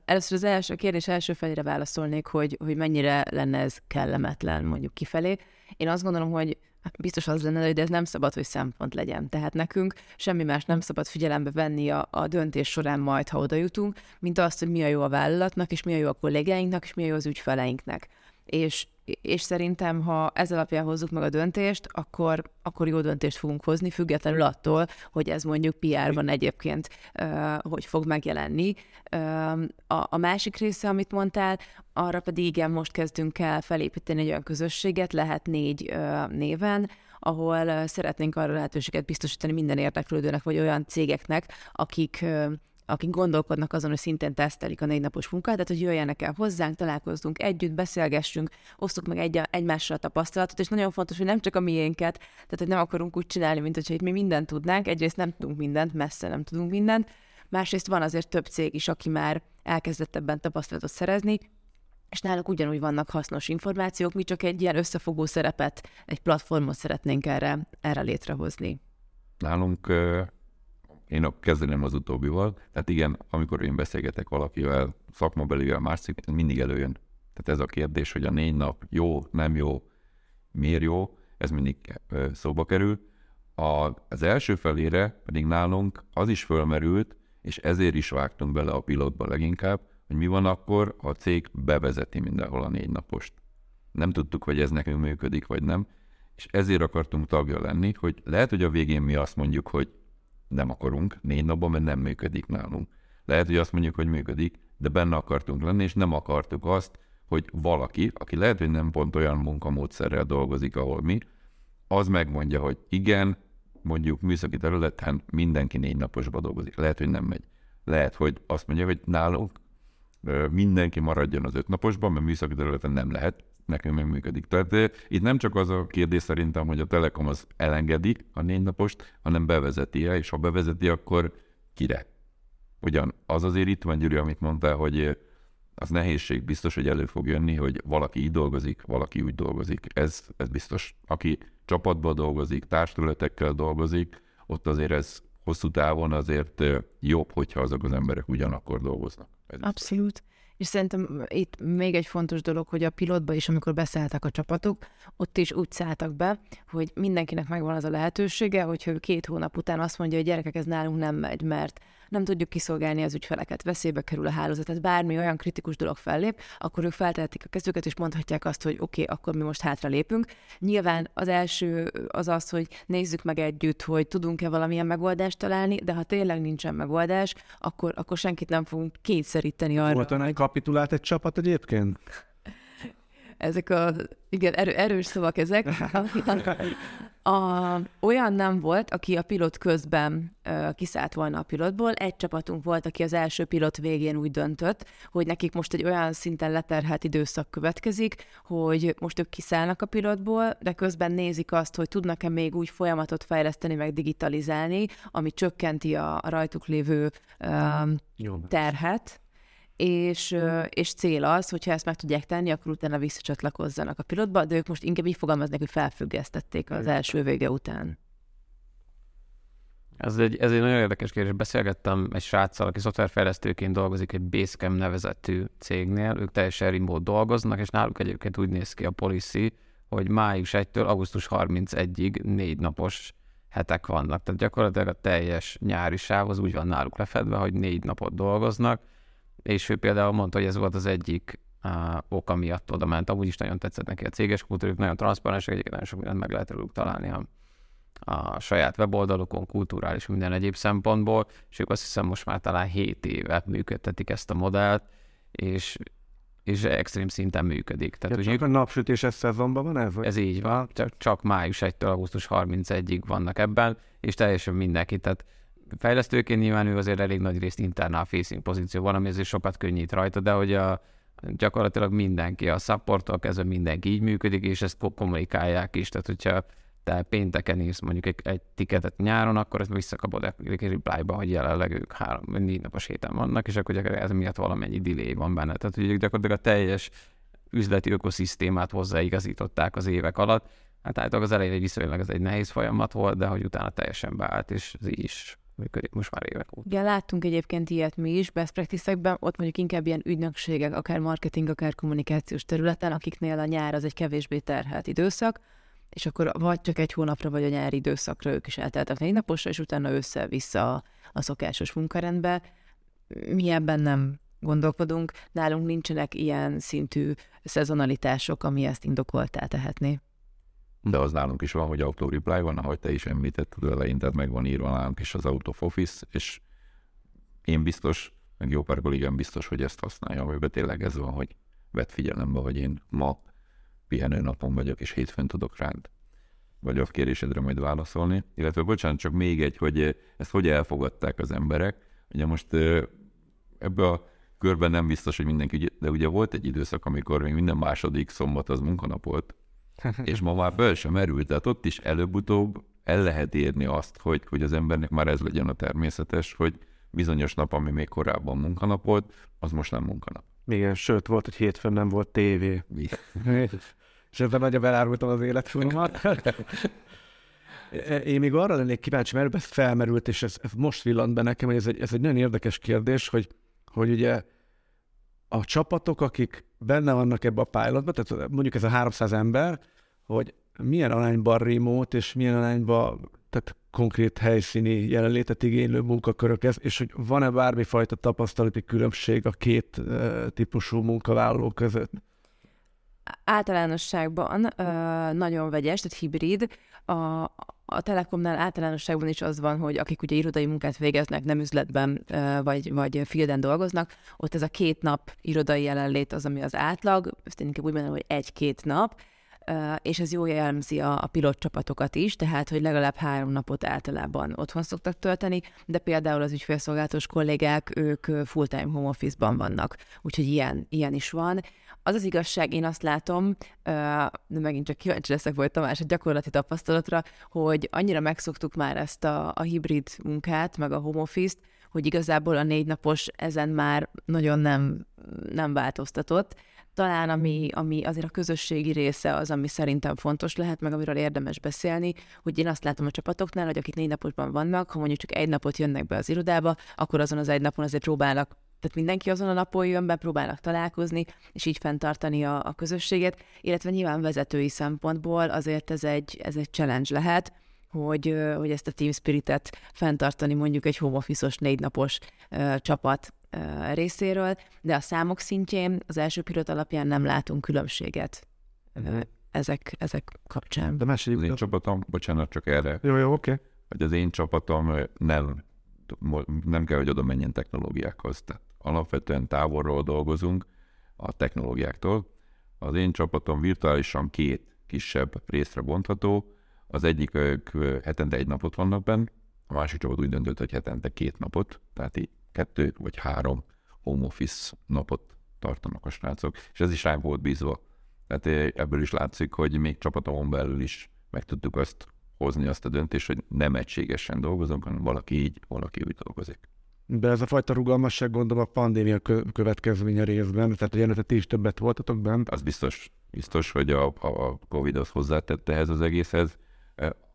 Először az első kérdés első felére válaszolnék, hogy mennyire lenne ez kellemetlen mondjuk kifelé. Én azt gondolom, hogy biztos az lenne, de ez nem szabad, hogy szempont legyen. Tehát nekünk semmi más nem szabad figyelembe venni a döntés során majd, ha oda jutunk, mint azt, hogy mi a jó a vállalatnak, és mi a jó a kollégáinknak, és mi a jó az ügyfeleinknek. És szerintem, ha ez alapján hozzuk meg a döntést, akkor jó döntést fogunk hozni, függetlenül attól, hogy ez mondjuk PR-ban egyébként hogy fog megjelenni. A másik része, amit mondtál, arra pedig igen, most kezdünk el felépíteni egy olyan közösséget, lehet 4 néven, ahol szeretnénk arra lehetőséget biztosítani minden érdeklődőnek, vagy olyan cégeknek, akik gondolkodnak azon, hogy szintén tesztelik a 4 napos munkát, tehát hogy jöjjenek el hozzánk, találkozzunk együtt, beszélgessünk, osztuk meg egymással a tapasztalatot, és nagyon fontos, hogy nem csak a miénket, tehát hogy nem akarunk úgy csinálni, mint hogyha itt mi mindent tudnánk, egyrészt nem tudunk mindent, messze nem tudunk mindent, másrészt van azért több cég is, aki már elkezdett ebben tapasztalatot szerezni, és náluk ugyanúgy vannak hasznos információk, mi csak egy ilyen összefogó szerepet, egy platformot szeretnénk erre létrehozni. Nálunk... Én kezdeném az utóbbival. Tehát igen, amikor én beszélgetek valakivel, szakmabelivel, más szakmabelivel, mindig előjön. Tehát ez a kérdés, hogy a 4 nap jó, nem jó, miért jó, ez mindig szóba kerül. Az első felére pedig nálunk az is fölmerült, és ezért is vágtunk bele a pilotba leginkább, hogy mi van akkor, ha a cég bevezeti mindenhol a 4 napost. Nem tudtuk, hogy ez nekünk működik, vagy nem. És ezért akartunk tagja lenni, hogy lehet, hogy a végén mi azt mondjuk, hogy nem akarunk 4 napban, mert nem működik nálunk. Lehet, hogy azt mondjuk, hogy működik, de benne akartunk lenni, és nem akartuk azt, hogy valaki, aki lehet, hogy nem pont olyan munkamódszerrel dolgozik, ahol mi, az megmondja, hogy igen, mondjuk műszaki területen mindenki 4 naposba dolgozik. Lehet, hogy nem megy. Lehet, hogy azt mondja, hogy nálunk mindenki maradjon az 5 naposban, mert műszaki területen nem lehet, nekünk még működik. Tehát itt nem csak az a kérdés szerintem, hogy a Telekom az elengedi a 4 napost, hanem bevezeti-e, és ha bevezeti, akkor kire? Ugyan az azért itt van, Gyuri, amit mondtál, hogy az nehézség biztos, hogy elő fog jönni, hogy valaki így dolgozik, valaki úgy dolgozik. Ez biztos. Aki csapatban dolgozik, társtületekkel dolgozik, ott azért ez hosszú távon azért jobb, hogyha azok az emberek ugyanakkor dolgoznak. Ez abszolút. Biztos. És szerintem itt még egy fontos dolog, hogy a pilotba is, amikor beszálltak a csapatok, ott is úgy szálltak be, hogy mindenkinek megvan az a lehetősége, hogyha ő 2 hónap után azt mondja, hogy gyerekek, ez nálunk nem megy, mert nem tudjuk kiszolgálni az ügyfeleket, veszélybe kerül a hálózat, tehát bármi olyan kritikus dolog fellép, akkor ők feltehetik a kezüket, és mondhatják azt, hogy oké, akkor mi most hátra lépünk. Nyilván az első az, hogy nézzük meg együtt, hogy tudunk-e valamilyen megoldást találni, de ha tényleg nincsen megoldás, akkor senkit nem fogunk kényszeríteni arra. Voltanány kapitulált egy csapat egyébként? Ezek igen, erős szavak ezek. Olyan nem volt, aki a pilot közben kiszállt volna a pilotból. Egy csapatunk volt, aki az első pilot végén úgy döntött, hogy nekik most egy olyan szinten leterhelt időszak következik, hogy most ők kiszállnak a pilotból, de közben nézik azt, hogy tudnak-e még úgy folyamatot fejleszteni, meg digitalizálni, ami csökkenti a rajtuk lévő terhet. És cél az, hogyha ezt meg tudják tenni, akkor utána visszacsatlakozzanak a pilotba, de ők most inkább így fogalmaznak, hogy felfüggesztették az első vége után. Ez egy nagyon érdekes kérdés. Beszélgettem egy sráccal, aki szoftverfejlesztőként dolgozik egy Basecamp nevezetű cégnél, ők teljesen remote dolgoznak, és náluk egyébként úgy néz ki a policy, hogy május 1-től augusztus 31-ig 4 napos hetek vannak. Tehát gyakorlatilag a teljes nyári sáv az úgy van náluk lefedve, hogy 4 napot dolgoznak, és ő például mondta, hogy ez volt az egyik oka miatt oda ment. Amúgy is nagyon tetszett neki a céges kultúrjuk, nagyon transzparensek, egyébként nagyon sok mindent meg lehet róluk találni a saját weboldalukon, kulturális, minden egyéb szempontból, és ők azt hiszem most már talán 7 éve működtetik ezt a modellt, és extrém szinten működik. Tehát, ja, csak a napsütéses szezonban van ez? Vagy? Ez így van, csak május 1-től augusztus 31-ig vannak ebben, és teljesen mindenki, tehát fejlesztőként nyilván ő azért elég nagy részt internal facing pozícióban, ami azért sokat könnyít rajta, de hogy gyakorlatilag mindenki, a supporttól kezdve mindenki így működik, és ezt kommunikálják is. Tehát, hogyha te pénteken írsz mondjuk egy ticketet nyáron, akkor ezt visszakapod egy reply-ba, hogy jelenleg ők 4 napos héten vannak, és akkor gyakorlatilag ez miatt valamennyi delay van benne. Tehát, hogy gyakorlatilag a teljes üzleti ökoszisztémát hozzáigazították az évek alatt. Hát általában az elején viszonylag ez egy nehéz folyamat volt, de hogy utána teljesen beállt, és ez így is működik most már évek óta. Igen, láttunk egyébként ilyet mi is best practice-ekben, ott mondjuk inkább ilyen ügynökségek, akár marketing, akár kommunikációs területen, akiknél a nyár az egy kevésbé terhelt időszak, és akkor vagy csak 1 hónapra, vagy a nyári időszakra ők is elteltek 4 naposra, és utána össze-vissza a szokásos munkarendbe. Mi ebben nem gondolkodunk, nálunk nincsenek ilyen szintű szezonalitások, ami ezt indokoltá tehetné. De az nálunk is van, hogy auto reply van, ahogy te is említetted elején, tehát meg van írva nálunk is az Ausofofeszt, és én biztos, meg jó pár kollégám biztos, hogy ezt használja, amiben tényleg ez van, hogy vedd figyelembe, hogy én ma pihenő napon vagyok, és hétfőn tudok rád, vagy a kérésedre majd válaszolni. Illetve bocsánat, csak még egy, hogy ezt hogy elfogadták az emberek. Ugye most ebbe a körben nem biztos, hogy mindenki, de ugye volt egy időszak, amikor még minden második szombat az munkanap volt, és ma már föl sem merült, tehát ott is előbb-utóbb el lehet érni azt, hogy az embernek már ez legyen a természetes, hogy bizonyos nap, ami még korábban munkanap volt, az most nem munkanap. Igen, sőt volt, hogy hétfőn nem volt tévé. És ebben nagyobb elárultam az életfolyamát. Én még arra lennék kíváncsi, mert ez felmerült, és ez most villant be nekem, hogy ez egy nagyon érdekes kérdés, hogy ugye a csapatok, akik benne vannak ebbe a pilotban, tehát mondjuk ez a 300 ember, hogy milyen arányban remote és milyen arányban tehát konkrét helyszíni jelenlétet igénylő munkakörök ez, és hogy van-e bármifajta tapasztalati különbség a két típusú munkavállaló között? Általánosságban nagyon vegyes, tehát hibrid. A Telekomnál általánosságban is az van, hogy akik ugye irodai munkát végeznek, nem üzletben vagy fielden dolgoznak, ott ez a 2 nap irodai jelenlét az, ami az átlag, ezt én inkább úgy mondom, hogy 1-2 nap, és ez jól jellemzi a pilotcsapatokat is, tehát, hogy legalább 3 napot általában otthon szoktak tölteni, de például az ügyfélszolgálatos kollégák, ők full-time home office-ban vannak, úgyhogy ilyen is van. Az az igazság, én azt látom, de megint csak kíváncsi leszek volt Tamás a gyakorlati tapasztalatra, hogy annyira megszoktuk már ezt a hibrid munkát, meg a home office-t, hogy igazából a 4 napos ezen már nagyon nem változtatott. Talán ami azért a közösségi része az, ami szerintem fontos lehet, meg amiről érdemes beszélni, hogy én azt látom a csapatoknál, hogy akik 4 naposban vannak, ha mondjuk csak 1 napot jönnek be az irodába, akkor azon az 1 napon azért próbálnak, tehát mindenki azon a napon jön be, próbálnak találkozni, és így fenntartani a közösséget, illetve nyilván vezetői szempontból azért ez egy challenge lehet, hogy ezt a team spiritet fenntartani mondjuk egy home office-os 4 napos csapat részéről, de a számok szintjén az első pilot alapján nem látunk különbséget ezek kapcsán. De más egyébként... Az én csapatom, bocsánat, csak erre. Jó, oké. Okay. Hogy az én csapatom nem kell, hogy oda menjen technológiákhoz. Tehát alapvetően távolról dolgozunk a technológiáktól. Az én csapatom virtuálisan 2 kisebb részre bontható. Az egyik ők hetente 1 napot vannak benn, a másik csapat úgy döntött, hogy hetente 2 napot, tehát így 2 vagy 3 home office napot tartanak a srácok, és ez is rám volt bízva. Tehát ebből is látszik, hogy még csapatomon belül is meg tudtuk azt hozni, azt a döntést, hogy nem egységesen dolgozunk, hanem valaki így, valaki úgy dolgozik. De ez a fajta rugalmasság gondolom a pandémia következménye részben, tehát ugye ti is többet voltatok bent? Az biztos, hogy a Covid az hozzátette ehhez az egészhez.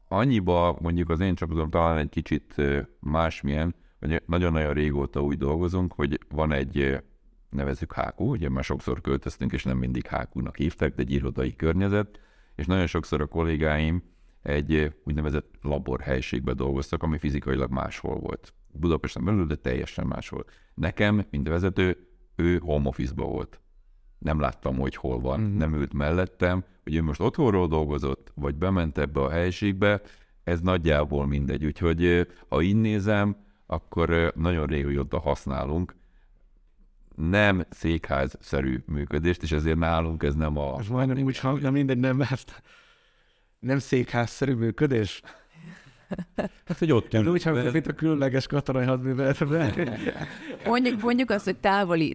Annyiba mondjuk az én csapatom talán egy kicsit másmilyen, hogy nagyon-nagyon régóta úgy dolgozunk, hogy van egy, nevezzük HQ, ugye már sokszor költöztünk, és nem mindig HQ-nak hívták, de egy irodai környezet, és nagyon sokszor a kollégáim egy úgynevezett laborhelyiségben dolgoztak, ami fizikailag máshol volt. Budapesten belül, de teljesen máshol. Nekem, mint vezető, ő home office-ban volt. Nem láttam, hogy hol van, nem ült mellettem, hogy ő most otthonról dolgozott, vagy bement ebbe a helyiségbe, ez nagyjából mindegy. Úgyhogy ha így nézem, akkor nagyon régóta használunk nem székház-szerű működést, és ezért nálunk ez nem a... Ez majdnem úgy hangja, mindegy, nem, mert nem székház-szerű működés. Hát, hogy ott nem. Úgy hangja, mint a különleges katonai hadműveletben. Mondjuk azt, hogy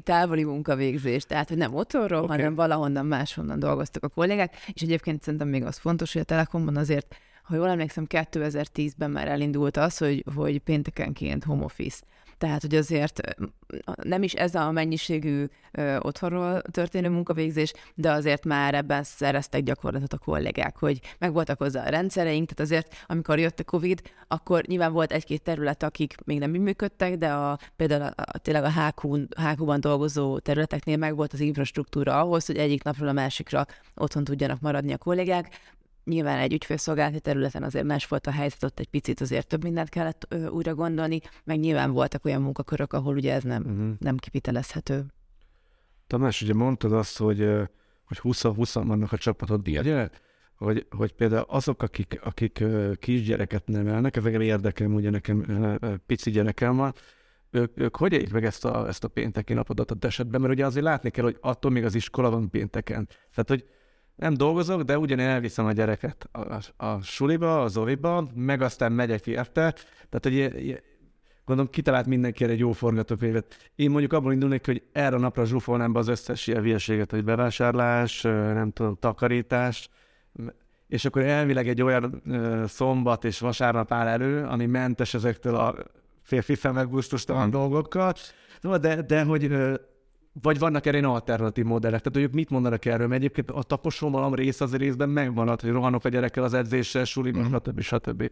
távoli munkavégzés, tehát, hogy nem otthonról, okay, hanem valahonnan máshonnan dolgoztak a kollégák, és egyébként szerintem még az fontos, hogy a Telekomban azért, ha jól emlékszem, 2010-ben már elindult az, hogy péntekenként home office. Tehát, hogy azért nem is ez a mennyiségű otthonról történő munkavégzés, de azért már ebben szereztek gyakorlatot a kollégák, hogy megvoltak hozzá a rendszereink, tehát azért, amikor jött a Covid, akkor nyilván volt 1-2 terület, akik még nem működtek, de például tényleg a HQ-ban dolgozó területeknél meg volt az infrastruktúra ahhoz, hogy egyik napról a másikra otthon tudjanak maradni a kollégák. Nyilván egy ügyfélszolgálati területen azért más volt a helyzet, ott egy picit azért több mindent kellett újra gondolni, meg nyilván voltak olyan munkakörök, ahol ugye ez nem kivitelezhető. Tamás, ugye mondtad azt, hogy 20-20 vannak a csapatod, ugye? Hogy például azok, akik kisgyereket nevelnek, ezek érdekem, ugye nekem pici gyerekem van, ők hogy éljék meg ezt a pénteki napodat esetben? Mert ugye azért látni kell, hogy attól még az iskola van pénteken. Tehát, hogy nem dolgozok, de ugyan elviszem a gyereket a suliba, az oviba, meg aztán megyek érte. Tehát, hogy gondolom, kitalált mindenki egy jó forgatókönyvet. Én mondjuk abból indulnék, hogy erre a napra zsúfolnám be az összes ilyen hülyeséget, hogy bevásárlás, nem tudom, takarítás, és akkor elvileg egy olyan szombat és vasárnap áll elő, ami mentes ezektől a férfi felmeggusztustalan dolgokkal. De hogy... Vagy vannak erre alternatív modellek, tehát ők mit mondanak erről, mert egyébként a taposómalom rész az részben megvan, hogy rohanok a gyerekkel az edzéssel, suliban, stb.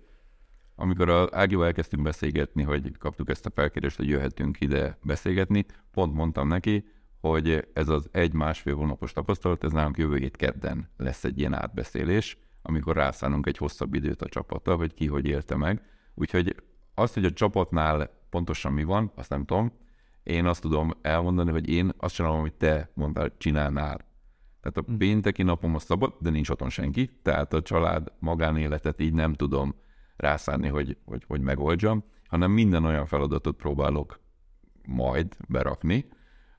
Amikor az Ágival elkezdtünk beszélgetni, hogy kaptuk ezt a felkérést, hogy jöhetünk ide beszélgetni, pont mondtam neki, hogy ez az 1-1,5 hónapos tapasztalat, ez nálunk jövő hét kedden lesz egy ilyen átbeszélés, amikor rászánunk egy hosszabb időt a csapattal, hogy ki hogy élte meg. Úgyhogy azt, hogy a csapatnál pontosan mi van, azt nem tudom. Én azt tudom elmondani, hogy én azt csinálom, amit te mondtál, csinálnál. Tehát a pénteki napom az szabad, de nincs otthon senki, tehát a család magánéletet így nem tudom rászánni, hogy megoldjam, hanem minden olyan feladatot próbálok majd berakni,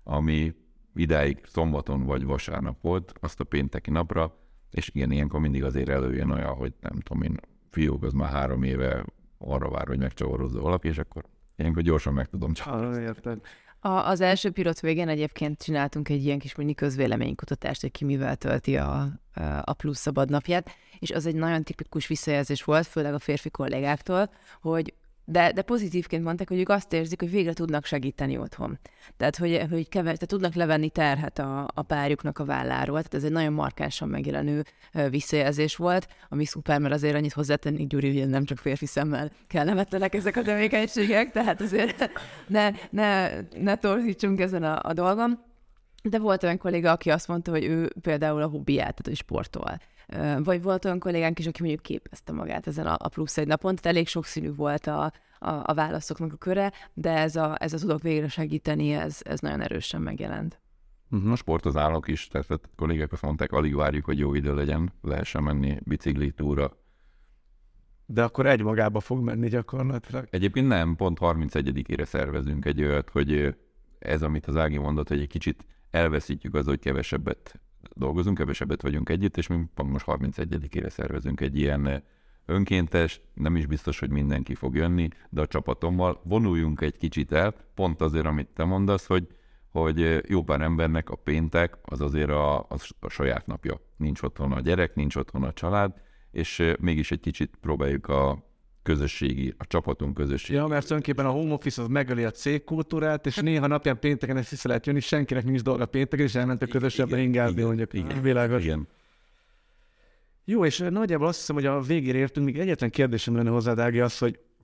ami idáig szombaton vagy vasárnap volt, azt a pénteki napra, és igen, ilyenkor mindig azért előjön olyan, hogy nem tudom én, fiúk, az már 3 éve arra vár, hogy megcsavarozza valaki, és akkor ilyenkor gyorsan meg tudom csavarni. Az első pilot végén egyébként csináltunk egy ilyen kis mini közvéleménykutatást, hogy ki mivel tölti a plusz szabadnapját, és az egy nagyon tipikus visszajelzés volt, főleg a férfi kollégáktól, hogy de pozitívként mondták, hogy ők azt érzik, hogy végre tudnak segíteni otthon. Tehát, hogy tudnak levenni terhet a párjuknak a válláról. Tehát ez egy nagyon markánsan megjelenő visszajelzés volt, ami szuper, mert azért annyit hozzátenni, Gyuri, hogy nem csak férfi szemmel kellemetlenek ezek a tevékenységek, tehát azért ne torzítsunk ezen a dolgon. De volt olyan kolléga, aki azt mondta, hogy ő például a hobbiát, tehát ő sportol. Vagy volt olyan kollégánk is, aki mondjuk képezte magát ezen a plusz egy napon, tehát elég sokszínű volt a válaszoknak a köre, de ez a tudok végre segíteni, ez nagyon erősen megjelent. A sportozálok is, tehát kollégák azt mondták, alig várjuk, hogy jó idő legyen, lehessen menni biciklitúra. De akkor egymagába fog menni gyakorlatilag? Egyébként nem, pont 31-ére szervezünk egy olyat, hogy ez, amit az Ági mondott, hogy egy kicsit elveszítjük az, hogy kevesebbet dolgozunk, kevesebbet vagyunk együtt, és mi pont most 31-ére szervezünk egy ilyen önkéntes, nem is biztos, hogy mindenki fog jönni, de a csapatommal vonuljunk egy kicsit el, pont azért, amit te mondasz, hogy jó pár embernek a péntek az azért a saját napja. Nincs otthon a gyerek, nincs otthon a család, és mégis egy kicsit próbáljuk a csapatunk közösségi. Ja, mert önképpen a home office az megöli a cégkultúrát, és néha napján pénteken ezt vissza lehet jönni, senkinek nincs dolga pénteken, és elmentek közösebben ingázni, mondjuk így világos. Igen. Jó, és nagyjából azt hiszem, hogy a végére értünk, még egyetlen kérdésem lenne hozzád, Ági, az,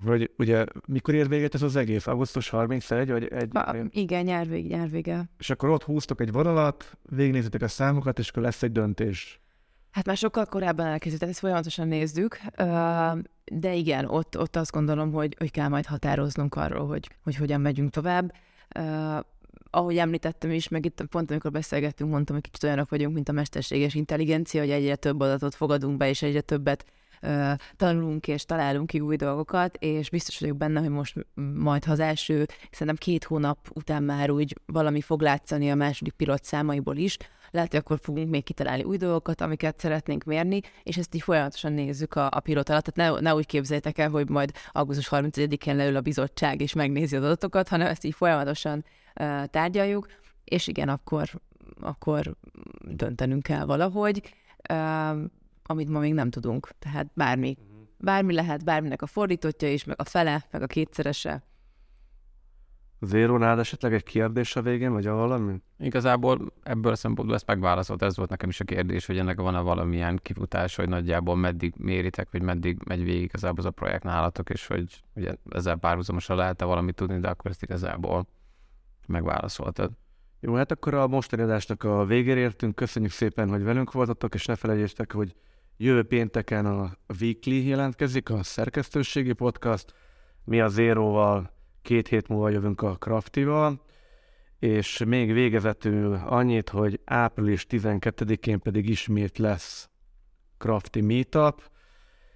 hogy ugye mikor ér véget ez az egész? Augusztus 31, vagy egy... igen, nyárvége. És akkor ott húztok egy vonalat, végignézitek a számokat, és akkor lesz egy döntés. Hát már sokkal korábban elkészített, ezt folyamatosan nézzük, de igen, ott azt gondolom, hogy kell majd határoznunk arról, hogy hogyan megyünk tovább. Ahogy említettem is, meg itt pont amikor beszélgettünk, mondtam, hogy kicsit olyanok vagyunk, mint a mesterséges intelligencia, hogy egyre több adatot fogadunk be, és egyre többet tanulunk és találunk ki új dolgokat, és biztos vagyok benne, hogy most majd ha az első, szerintem 2 hónap után már úgy valami fog látszani a második pilot számaiból is, lehet, hogy akkor fogunk még kitalálni új dolgokat, amiket szeretnénk mérni, és ezt így folyamatosan nézzük a pilot alatt, tehát ne úgy képzeljétek el, hogy majd augusztus 31-én leül a bizottság és megnézi az adatokat, hanem ezt így folyamatosan tárgyaljuk, és igen, akkor döntenünk kell valahogy, amit ma még nem tudunk. Tehát bármi lehet, bárminek a fordítottja is, meg a fele, meg a kétszerese. Zérónál esetleg egy kérdés a végén, vagy valami? Igazából ebből a szempontból ezt megválaszolt, ez volt nekem is a kérdés, hogy ennek van-e valamilyen kifutás, hogy nagyjából meddig méritek, vagy meddig megy végig igazából az a projekt nálatok, és hogy ugye ezzel párhuzamosan lehet-e valamit tudni, de akkor ezt igazából megválaszoltad. Jó, hát akkor a mostani adásnak a végére értünk. Köszönjük szépen, hogy velünk voltatok, és ne felejtsétek, hogy jövő pénteken a Weekly jelentkezik, a szerkesztőségi podcast. Mi a Zero-val 2 hét múlva jövünk a Crafty-val, és még végezetül annyit, hogy április 12-én pedig ismét lesz Crafty Meetup,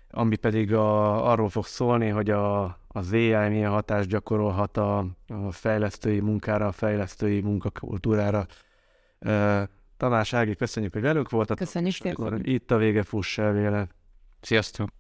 ami pedig arról fog szólni, hogy az AI milyen hatást gyakorolhat a fejlesztői munkára, a fejlesztői munkakultúrára. Tamás, Ági, köszönjük, hogy velünk voltatok. Köszönjük. Itt a vége fuss el véle. Sziasztok!